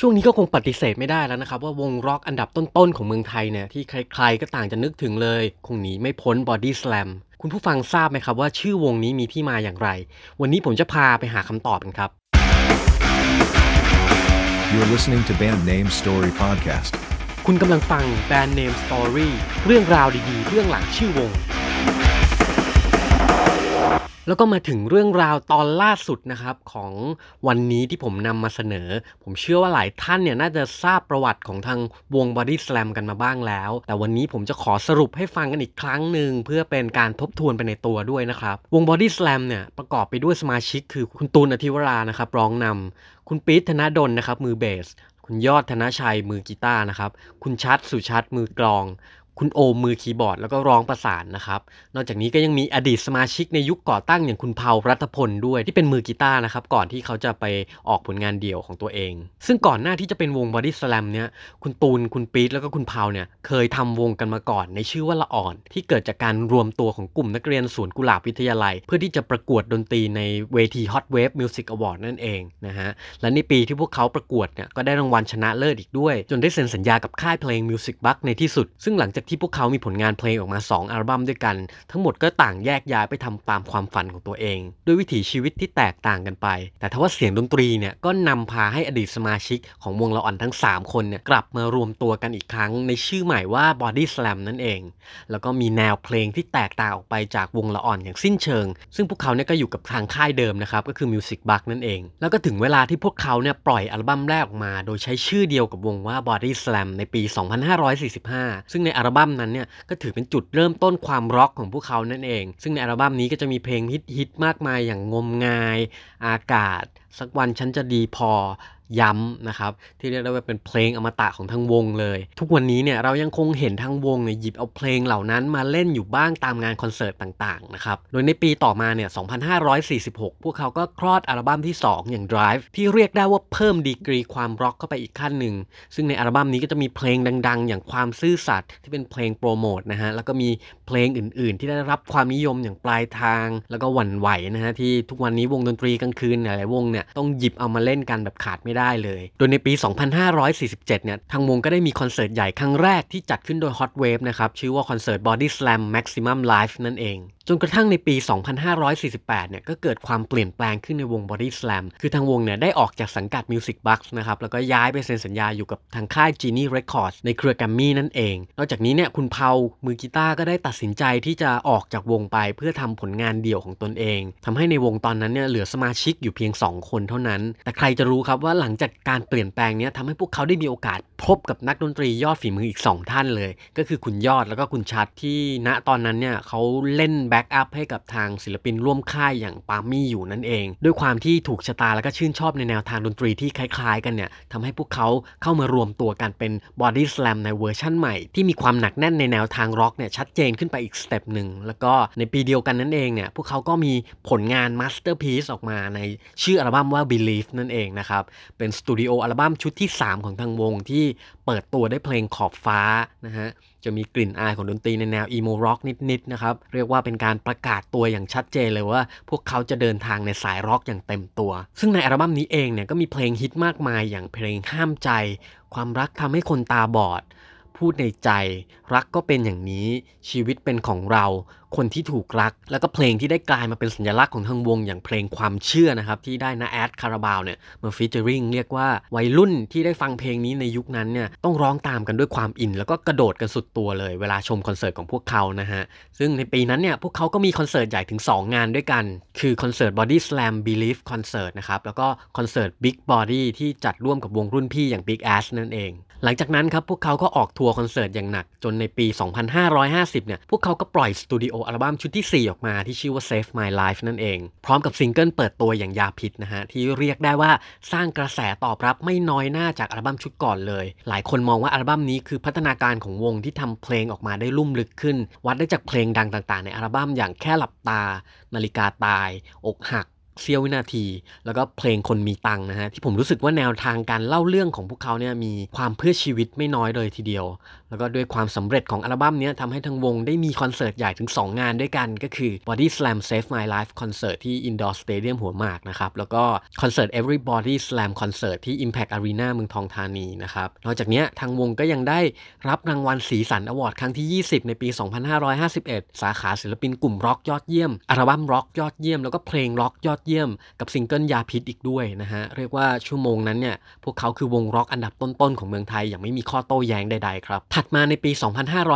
ช่วงนี้ก็คงปฏิเสธไม่ได้แล้วนะครับว่าวงร็อกอันดับต้นๆของเมืองไทยเนี่ยที่ใครๆก็ต่างจะนึกถึงเลยคงหนีไม่พ้น Body Slam คุณผู้ฟังทราบไหมครับว่าชื่อวงนี้มีที่มาอย่างไรวันนี้ผมจะพาไปหาคำตอบกันครับ You're listening to Band Name Story Podcast คุณกำลังฟัง Band Name Story เรื่องราวดีๆเรื่องหลังชื่อวงแล้วก็มาถึงเรื่องราวตอนล่าสุดนะครับของวันนี้ที่ผมนำมาเสนอผมเชื่อว่าหลายท่านเนี่ยน่าจะทราบประวัติของทางวง Body Slam กันมาบ้างแล้วแต่วันนี้ผมจะขอสรุปให้ฟังกันอีกครั้งหนึ่งเพื่อเป็นการทบทวนไปในตัวด้วยนะครับวง Body Slam เนี่ยประกอบไปด้วยสมาชิกคือคุณตูน อธิวรานะครับร้องนำคุณปี๊ด ธนดลนะครับมือเบสคุณยอด ธนชัยมือกีตาร์นะครับคุณชัด สุชัดมือกลองคุณโอมือคีย์บอร์ดแล้วก็ร้องประสานนะครับนอกจากนี้ก็ยังมีอดีตสมาชิกในยุคก่อตั้งอย่างคุณเผารัตพลด้วยที่เป็นมือกีตาร์นะครับก่อนที่เขาจะไปออกผลงานเดี่ยวของตัวเองซึ่งก่อนหน้าที่จะเป็นวง Body Slam เนี่ยคุณตูนคุณปี๊ดแล้วก็คุณเผาเนี่ยเคยทำวงกันมาก่อนในชื่อว่าละอ่อนที่เกิดจากการรวมตัวของกลุ่มนักเรียนสวนกุหลาบวิทยาลัยเพื่อที่จะประกวดดนตรีในเวที Hot Wave Music Award นั่นเองนะฮะและในปีที่พวกเขาประกวดเนี่ยก็ได้รางวัลชนะเลิศอีกด้วยจนได้เซ็นสัญญากับค่ายเพลง Music Bug ในที่สุดซึ่งหลังจากที่พวกเขามีผลงานเพลงออกมา2อัลบั้มด้วยกันทั้งหมดก็ต่างแยกย้ายไปทำตามความฝันของตัวเองด้วยวิถีชีวิตที่แตกต่างกันไปแต่ทว่าเสียงดนตรีเนี่ยก็นำพาให้อดีตสมาชิกของวงละอ่อนทั้ง3คนเนี่ยกลับมารวมตัวกันอีกครั้งในชื่อใหม่ว่า Body Slam นั่นเองแล้วก็มีแนวเพลงที่แตกต่างออกไปจากวงละอ่อนอย่างสิ้นเชิงซึ่งพวกเขาเนี่ยก็อยู่กับทางค่ายเดิมนะครับก็คือ Music Bug นั่นเองแล้วก็ถึงเวลาที่พวกเขาเนี่ยปล่อยอัลบั้มแรกออกมาโดยใช้ชื่อเดียวกับวงว่า Body Slam ในปี 2545 ซึ่งในอัลบั้มนั้นเนี่ยก็ถือเป็นจุดเริ่มต้นความร็อกของพวกเขานั่นเองซึ่งในอัลบั้มนี้ก็จะมีเพลงฮิตๆมากมายอย่างงมงายอากาศสักวันฉันจะดีพอย้ำนะครับที่เรียกได้ว่าเป็นเพลงอมตะของทางวงเลยทุกวันนี้เนี่ยเรายังคงเห็นทางวงเนี่ยหยิบเอาเพลงเหล่านั้นมาเล่นอยู่บ้างตามงานคอนเสิร์ตต่างๆนะครับโดยในปีต่อมาเนี่ย2546พวกเขาก็คลอดอัลบั้มที่2อย่าง Drive ที่เรียกได้ว่าเพิ่มดีกรีความร็อกเข้าไปอีกขั้นหนึ่งซึ่งในอัลบั้มนี้ก็จะมีเพลงดังๆอย่างความซื่อสัตย์ที่เป็นเพลงโปรโมทนะฮะแล้วก็มีเพลงอื่นๆที่ได้รับความนิยมอย่างปลายทางแล้วก็หวั่นไหวนะฮะที่ทุกวันนี้วงดนตรีกลางคืนหลายวงเนี่ยต้องหยิบเอามาเล่นกันแบบขาดได้เลยโดยในปี 2547 เนี่ยทางวงก็ได้มีคอนเสิร์ตใหญ่ครั้งแรกที่จัดขึ้นโดย Hot Wave นะครับชื่อว่าคอนเสิร์ต Body Slam Maximum Life นั่นเองจนกระทั่งในปี 2548 เนี่ยก็เกิดความเปลี่ยนแปลงขึ้นในวง Body Slam คือทางวงเนี่ยได้ออกจากสังกัด Music Box นะครับแล้วก็ย้ายไปเซ็นสัญญาอยู่กับทางค่าย Genie Records ในเครือ Grammy นั่นเองนอกจากนี้เนี่ยคุณเผามือกีตาร์ก็ได้ตัดสินใจที่จะออกจากวงไปเพื่อทำผลงานเดี่ยวของตนเองทำให้ในวงตอนนั้นเนี่ยเหลือสมาชิกอยู่เพียง2คนเท่านั้นแต่ใครจะรู้ครับว่าหลังจากการเปลี่ยนแปลงนี้ทำให้พวกเขาได้มีโอกาสพบกับนักดนตรียอดฝีมืออีก2ท่านเลยก็คือคุณยอดแล้วก็คุณชัดที่ณตอนนั้นเนี่ยเขาเล่นแบ็กอัพให้กับทางศิลปินร่วมค่ายอย่างปามี่อยู่นั่นเองด้วยความที่ถูกชะตาแล้วก็ชื่นชอบในแนวทางดนตรีที่คล้ายๆกันเนี่ยทำให้พวกเขาเข้ามารวมตัวกันเป็น Body Slam ในเวอร์ชั่นใหม่ที่มีความหนักแน่นในแนวทางร็อกเนี่ยชัดเจนขึ้นไปอีกสเต็ปนึงแล้วก็ในปีเดียวกันนั่นเองเนี่ยพวกเขาก็มีผลงาน Masterpiece ออกมาในชื่ออัลบั้มว่า Believe นั่นเองนะครับเป็นสตูดิโออัลบั้มชุดที่3ของทางวงที่เปิดตัวได้เพลงขอบฟ้านะฮะจะมีกลิ่นอายของดนตรีในแนวอีโมร็อกนิดๆนะครับเรียกว่าเป็นการประกาศตัวอย่างชัดเจนเลยว่าพวกเขาจะเดินทางในสายร็อกอย่างเต็มตัวซึ่งในอัลบั้มนี้เองเนี่ยก็มีเพลงฮิตมากมายอย่างเพลงห้ามใจความรักทำให้คนตาบอดพูดในใจรักก็เป็นอย่างนี้ชีวิตเป็นของเราคนที่ถูกรักแล้วก็เพลงที่ได้กลายมาเป็นสัญลักษณ์ของทางวงอย่างเพลงความเชื่อนะครับที่ได้นาแอดคาราบาวเนี่ยมาฟีเจอริงเรียกว่าวัยรุ่นที่ได้ฟังเพลงนี้ในยุคนั้นเนี่ยต้องร้องตามกันด้วยความอินแล้วก็กระโดดกันสุดตัวเลยเวลาชมคอนเสิร์ตของพวกเขานะฮะซึ่งในปีนั้นเนี่ยพวกเขาก็มีคอนเสิร์ตใหญ่ถึง2งานด้วยกันคือคอนเสิร์ต Body Slam Believe คอนเสิร์ตนะครับแล้วก็คอนเสิร์ต Big Body ที่จัดร่วมกับวงรุ่นพี่อย่าง Big Ass นั่นเองหลังจากนั้นครับพวกเขาก็ออกทัวร์คอนเสิร์ตอย่างหนักจนในปี 2550 เนี่ยพวกเขาก็ปล่อยสตูดิโออัลบั้มชุดที่4ออกมาที่ชื่อว่า Save My Life นั่นเองพร้อมกับซิงเกิลเปิดตัวอย่างยาพิษนะฮะที่เรียกได้ว่าสร้างกระแสตอบรับไม่น้อยหน้าจากอัลบั้มชุดก่อนเลยหลายคนมองว่าอัลบั้มนี้คือพัฒนาการของวงที่ทำเพลงออกมาได้ลุ่มลึกขึ้นวัดได้จากเพลงดังต่างๆในอัลบั้มอย่างแค่หลับตานาฬิกาตายอกหัก เสี้ยววินาทีแล้วก็เพลงคนมีตังค์นะฮะที่ผมรู้สึกว่าแนวทางการเล่าเรื่องของพวกเขาเนี่ยมีความเพื่อชีวิตไม่น้อยเลยทีเดียวแล้วก็ด้วยความสำเร็จของอัลบั้มนี้ทำให้ทั้งวงได้มีคอนเสิร์ตใหญ่ถึง2 งานด้วยกันก็คือ Body Slam Save My Life คอนเสิร์ตที่ Indoor Stadium หัวหมากนะครับแล้วก็คอนเสิร์ต Everybody Slam คอนเสิร์ตที่ Impact Arena เมืองทองธานีนะครับนอกจากนี้ทางวงก็ยังได้รับรางวัลสีสันอวอร์ดครั้งที่20ในปี2551สาขาศิลปินกลุ่มร็อกยอดเยี่ยมอัลบั้มร็อกยอดเยี่ยมแล้วก็เพลงร็อกยอดเยี่ยมกับซิงเกิลยาพิษอีกด้วยนะฮะเรียกว่าชั่วโมงนั้นเนี่ยพวกเขาคือวงร็อกอันดับต้นๆของเมืองไทยอย่างไม่มีข้อโต้แย้งใดๆครับถัดมาในปี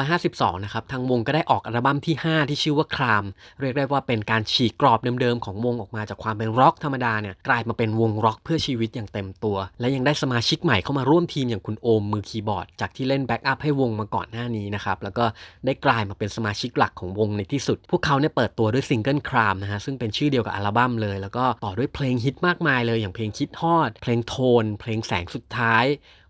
2552นะครับทางวงก็ได้ออกอัลบั้มที่5ที่ชื่อว่า Kram เรียกได้ว่าเป็นการฉีกกรอบเดิมๆของวงออกมาจากความเป็นร็อกธรรมดาเนี่ยกลายมาเป็นวงร็อกเพื่อชีวิตอย่างเต็มตัวและยังได้สมาชิกใหม่เข้ามาร่วมทีมอย่างคุณโอมมือคีย์บอร์ดจากที่เล่นแบ็คอัพให้วงมาก่อนหน้านี้นะครับแล้วก็ได้กลายมาเป็นสมาชิกหลักของวงในที่สุดพวกเขาเนี่ยเปิดตัวด้วยซิงเกิล Kram นะฮะซึ่งเป็นชื่อเดียวกับอัลบั้มเลยแล้วก็ต่อด้วยเพลงฮิตมากมายเลยอย่างเพลงคิดฮอดเพลงโทนเพลงแสงสุดท้าย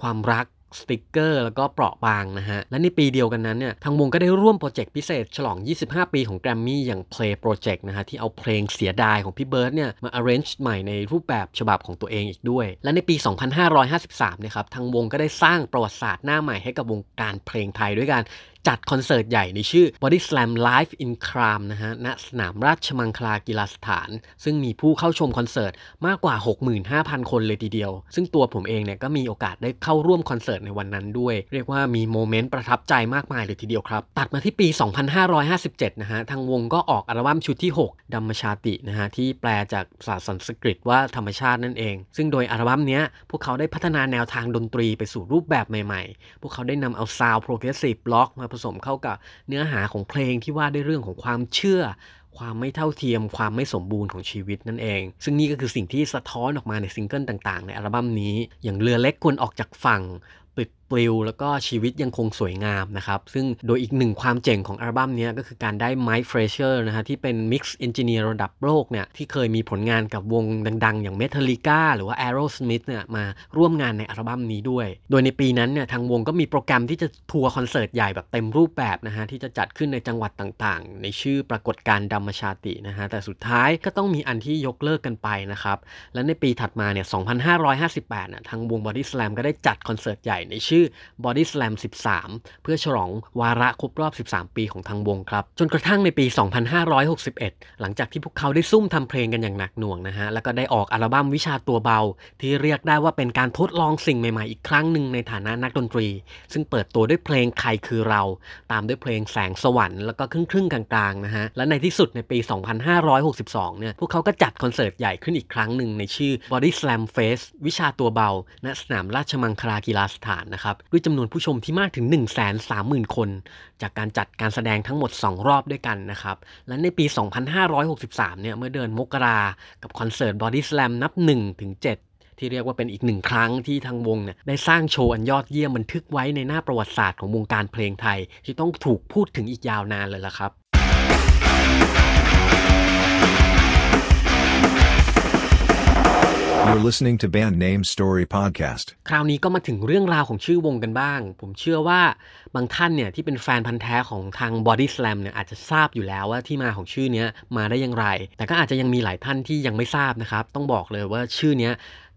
ความรักสติ๊กเกอร์แล้วก็เปราะบางนะฮะและในปีเดียวกันนั้นเนี่ยทางวงก็ได้ร่วมโปรเจกต์พิเศษฉลอง25 ปีของ Grammy อย่าง Play Project นะฮะที่เอาเพลงเสียดายของพี่เบิร์ดเนี่ยมา arrange ใหม่ในรูปแบบฉบับของตัวเองอีกด้วยและในปี 2553 นะครับทางวงก็ได้สร้างประวัติศาสตร์หน้าใหม่ให้กับวงการเพลงไทยด้วยกันจัดคอนเสิร์ตใหญ่ในชื่อ Body Slam Live in Kram นะฮะณสนามราชมังคลากีฬาสถานซึ่งมีผู้เข้าชมคอนเสิร์ตมากกว่า 65,000 คนเลยทีเดียวซึ่งตัวผมเองเนี่ยก็มีโอกาสได้เข้าร่วมคอนเสิร์ตในวันนั้นด้วยเรียกว่ามีโมเมนต์ประทับใจมากมายเลยทีเดียวครับตัดมาที่ปี 2557 นะฮะทางวงก็ออกอัลบั้มชุดที่ 6 ดัมมชาตินะฮะที่แปลจากภาษาสันสกฤตว่าธรรมชาตินั่นเองซึ่งโดยอัลบั้มนี้พวกเขาได้พัฒนาแนวทางดนตรีไปสู่รูปแบบใหม่ๆพวกเขาได้นำเอาซาวด์โปรเกรสซีฟบล็อกมาผสมเข้ากับเนื้อหาของเพลงที่ว่าด้วยเรื่องของความเชื่อความไม่เท่าเทียมความไม่สมบูรณ์ของชีวิตนั่นเองซึ่งนี่ก็คือสิ่งที่สะท้อนออกมาในซิงเกิลต่างๆในอัลบั้มนี้อย่างเรือเล็กควรออกจากฝั่งปิดปลิวแล้วก็ชีวิตยังคงสวยงามนะครับซึ่งโดยอีกหนึ่งความเจ๋งของอัลบั้มนี้ก็คือการได้ Mike Fraser นะฮะที่เป็น Mix Engineer ระดับโลกเนี่ยที่เคยมีผลงานกับวงดังๆอย่าง Metallica หรือว่า Aerosmith เนี่ยมาร่วมงานในอัลบั้มนี้ด้วยโดยในปีนั้นเนี่ยทางวงก็มีโปรแกรมที่จะทัวร์คอนเสิร์ตใหญ่แบบเต็มรูปแบบนะฮะที่จะจัดขึ้นในจังหวัดต่างๆในชื่อปรากฏการณ์ดัมมชาตินะฮะแต่สุดท้ายก็ต้องมีอันที่ยกเลิกกันไปนะครับและในปีถัดมาเนี่ย 2558 น่ะทางวง Body Slam ก็ได้จัดคอนเสิร์ตใหญ่ในชื่อ Body Slam 13เพื่อฉลองวาระครบรอบ13 ปีของทางวงครับจนกระทั่งในปี 2561 หลังจากที่พวกเขาได้ซุ่มทำเพลงกันอย่างหนักหน่วงนะฮะแล้วก็ได้ออกอัลบั้มวิชาตัวเบาที่เรียกได้ว่าเป็นการทดลองสิ่งใหม่ๆอีกครั้งหนึ่งในฐานะนักดนตรีซึ่งเปิดตัวด้วยเพลงใครคือเราตามด้วยเพลงแสงสวรรค์แล้วก็ครึ่งกลางๆนะฮะและในที่สุดในปี 2562 เนี่ยพวกเขาก็จัดคอนเสิร์ตใหญ่ขึ้นอีกครั้งหนึ่งในชื่อ Body Slam Face วิชาตัวเบาณสนามราชมังคลากีฬาสถานนะครับด้วยจำนวนผู้ชมที่มากถึง 130,000 คนจากการจัดการแสดงทั้งหมด2 รอบด้วยกันนะครับและในปี 2563 เนี่ยเมื่อเดือนมกราคมกับคอนเสิร์ต Body Slam นับ 1-7ที่เรียกว่าเป็นอีกหนึ่งครั้งที่ทางวงเนี่ยได้สร้างโชว์อันยอดเยี่ยมบันทึกไว้ในหน้าประวัติศาสตร์ของวงการเพลงไทยที่ต้องถูกพูดถึงอีกยาวนานเลยล่ะครับYou're listening to Band Name Story Podcast คราวนี้ก็มาถึงเรื่องราวของชื่อวงกันบ้างผมเชื่อว่าบางท่านเนี่ยที่เป็นแฟนพันธุ์แท้ของทาง Body Slam เนี่ยอาจจะทราบอยู่แล้วว่าที่มาของชื่อนี้มาได้อย่างไรแต่ก็อาจจะยังมีหลายท่านที่ยังไม่ทราบนะครับต้องบอกเลยว่าชื่อนี้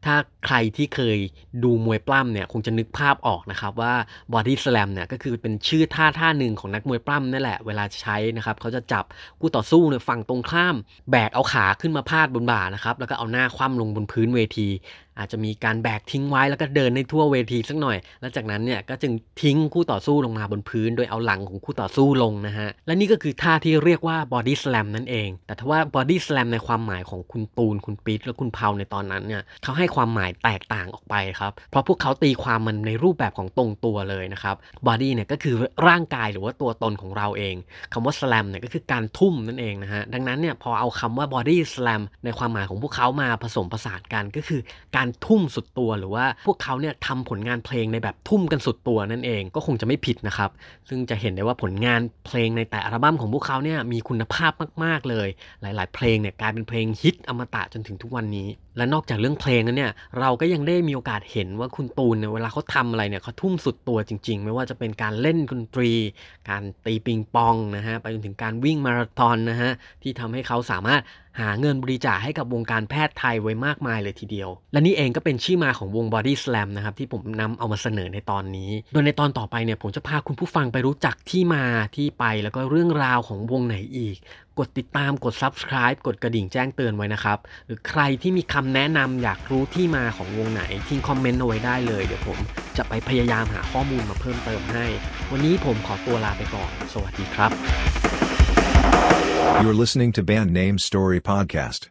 ถ้าใครที่เคยดูมวยปล้ำเนี่ยคงจะนึกภาพออกนะครับว่า Body Slam เนี่ยก็คือเป็นชื่อท่าหนึ่งของนักมวยปล้ำนั่นแหละเวลาใช้นะครับเขาจะจับคู่ต่อสู้เนี่ยฝั่งตรงข้ามแบกเอาขาขึ้นมาพาดบนบ่านะครับแล้วก็เอาหน้าคว่ำลงบนพื้นเวทีอาจจะมีการแบกทิ้งไว้แล้วก็เดินในทั่วเวทีสักหน่อยแล้วจากนั้นเนี่ยก็จึงทิ้งคู่ต่อสู้ลงมาบนพื้นโดยเอาหลังของคู่ต่อสู้ลงนะฮะและนี่ก็คือท่าที่เรียกว่า Body Slam นั่นเองแต่ถ้าว่า Body Slam ในความหมายของคุณตูนคุณปิ๊ดและคุณเผาในตอนนั้นเนี่ยเขาให้ความหมายแตกต่างออกไปครับเพราะพวกเขาตีความมันในรูปแบบของตรงตัวเลยนะครับ Body เนี่ยก็คือร่างกายหรือว่าตัวตนของเราเองคำว่า Slam เนี่ยก็คือการทุ่มนั่นเองนะฮะดังนั้นเนี่ยพอเอาคำว่า Body Slam ในความหมายของพวกเขามาผสมผสานกันก็คือการทุ่มสุดตัวหรือว่าพวกเขาเนี่ยทำผลงานเพลงในแบบทุ่มกันสุดตัวนั่นเองก็คงจะไม่ผิดนะครับซึ่งจะเห็นได้ว่าผลงานเพลงในแต่อัลบั้มของพวกเขาเนี่ยมีคุณภาพมากๆเลยหลายๆเพลงเนี่ยกลายเป็นเพลงฮิตอมตะจนถึงทุกวันนี้และนอกจากเรื่องเพลงนั้นเนี่ยเราก็ยังได้มีโอกาสเห็นว่าคุณตูนเนี่ยเวลาเขาทำอะไรเนี่ยเขาทุ่มสุดตัวจริงๆไม่ว่าจะเป็นการเล่นดนตรีการตีปิงปองนะฮะไปจนถึงการวิ่งมาราธอนนะฮะที่ทำให้เขาสามารถ หาเงินบริจาคให้กับวงการแพทย์ไทยไว้มากมายเลยทีเดียวและนี่เองก็เป็นชื่อมาของวง Body Slam นะครับที่ผมนำเอามาเสนอในตอนนี้โดยในตอนต่อไปเนี่ยผมจะพาคุณผู้ฟังไปรู้จักที่มาที่ไปแล้วก็เรื่องราวของวงไหนอีกกดติดตามกด Subscribe กดกระดิ่งแจ้งเตือนไว้นะครับหรือใครที่มีคำแนะนำอยากรู้ที่มาของวงไหนทิ้งคอมเมนต์เอาไว้ได้เลยเดี๋ยวผมจะไปพยายามหาข้อมูลมาเพิ่มเติมให้วันนี้ผมขอตัวลาไปก่อนสวัสดีครับYou're listening to Band Name Story Podcast.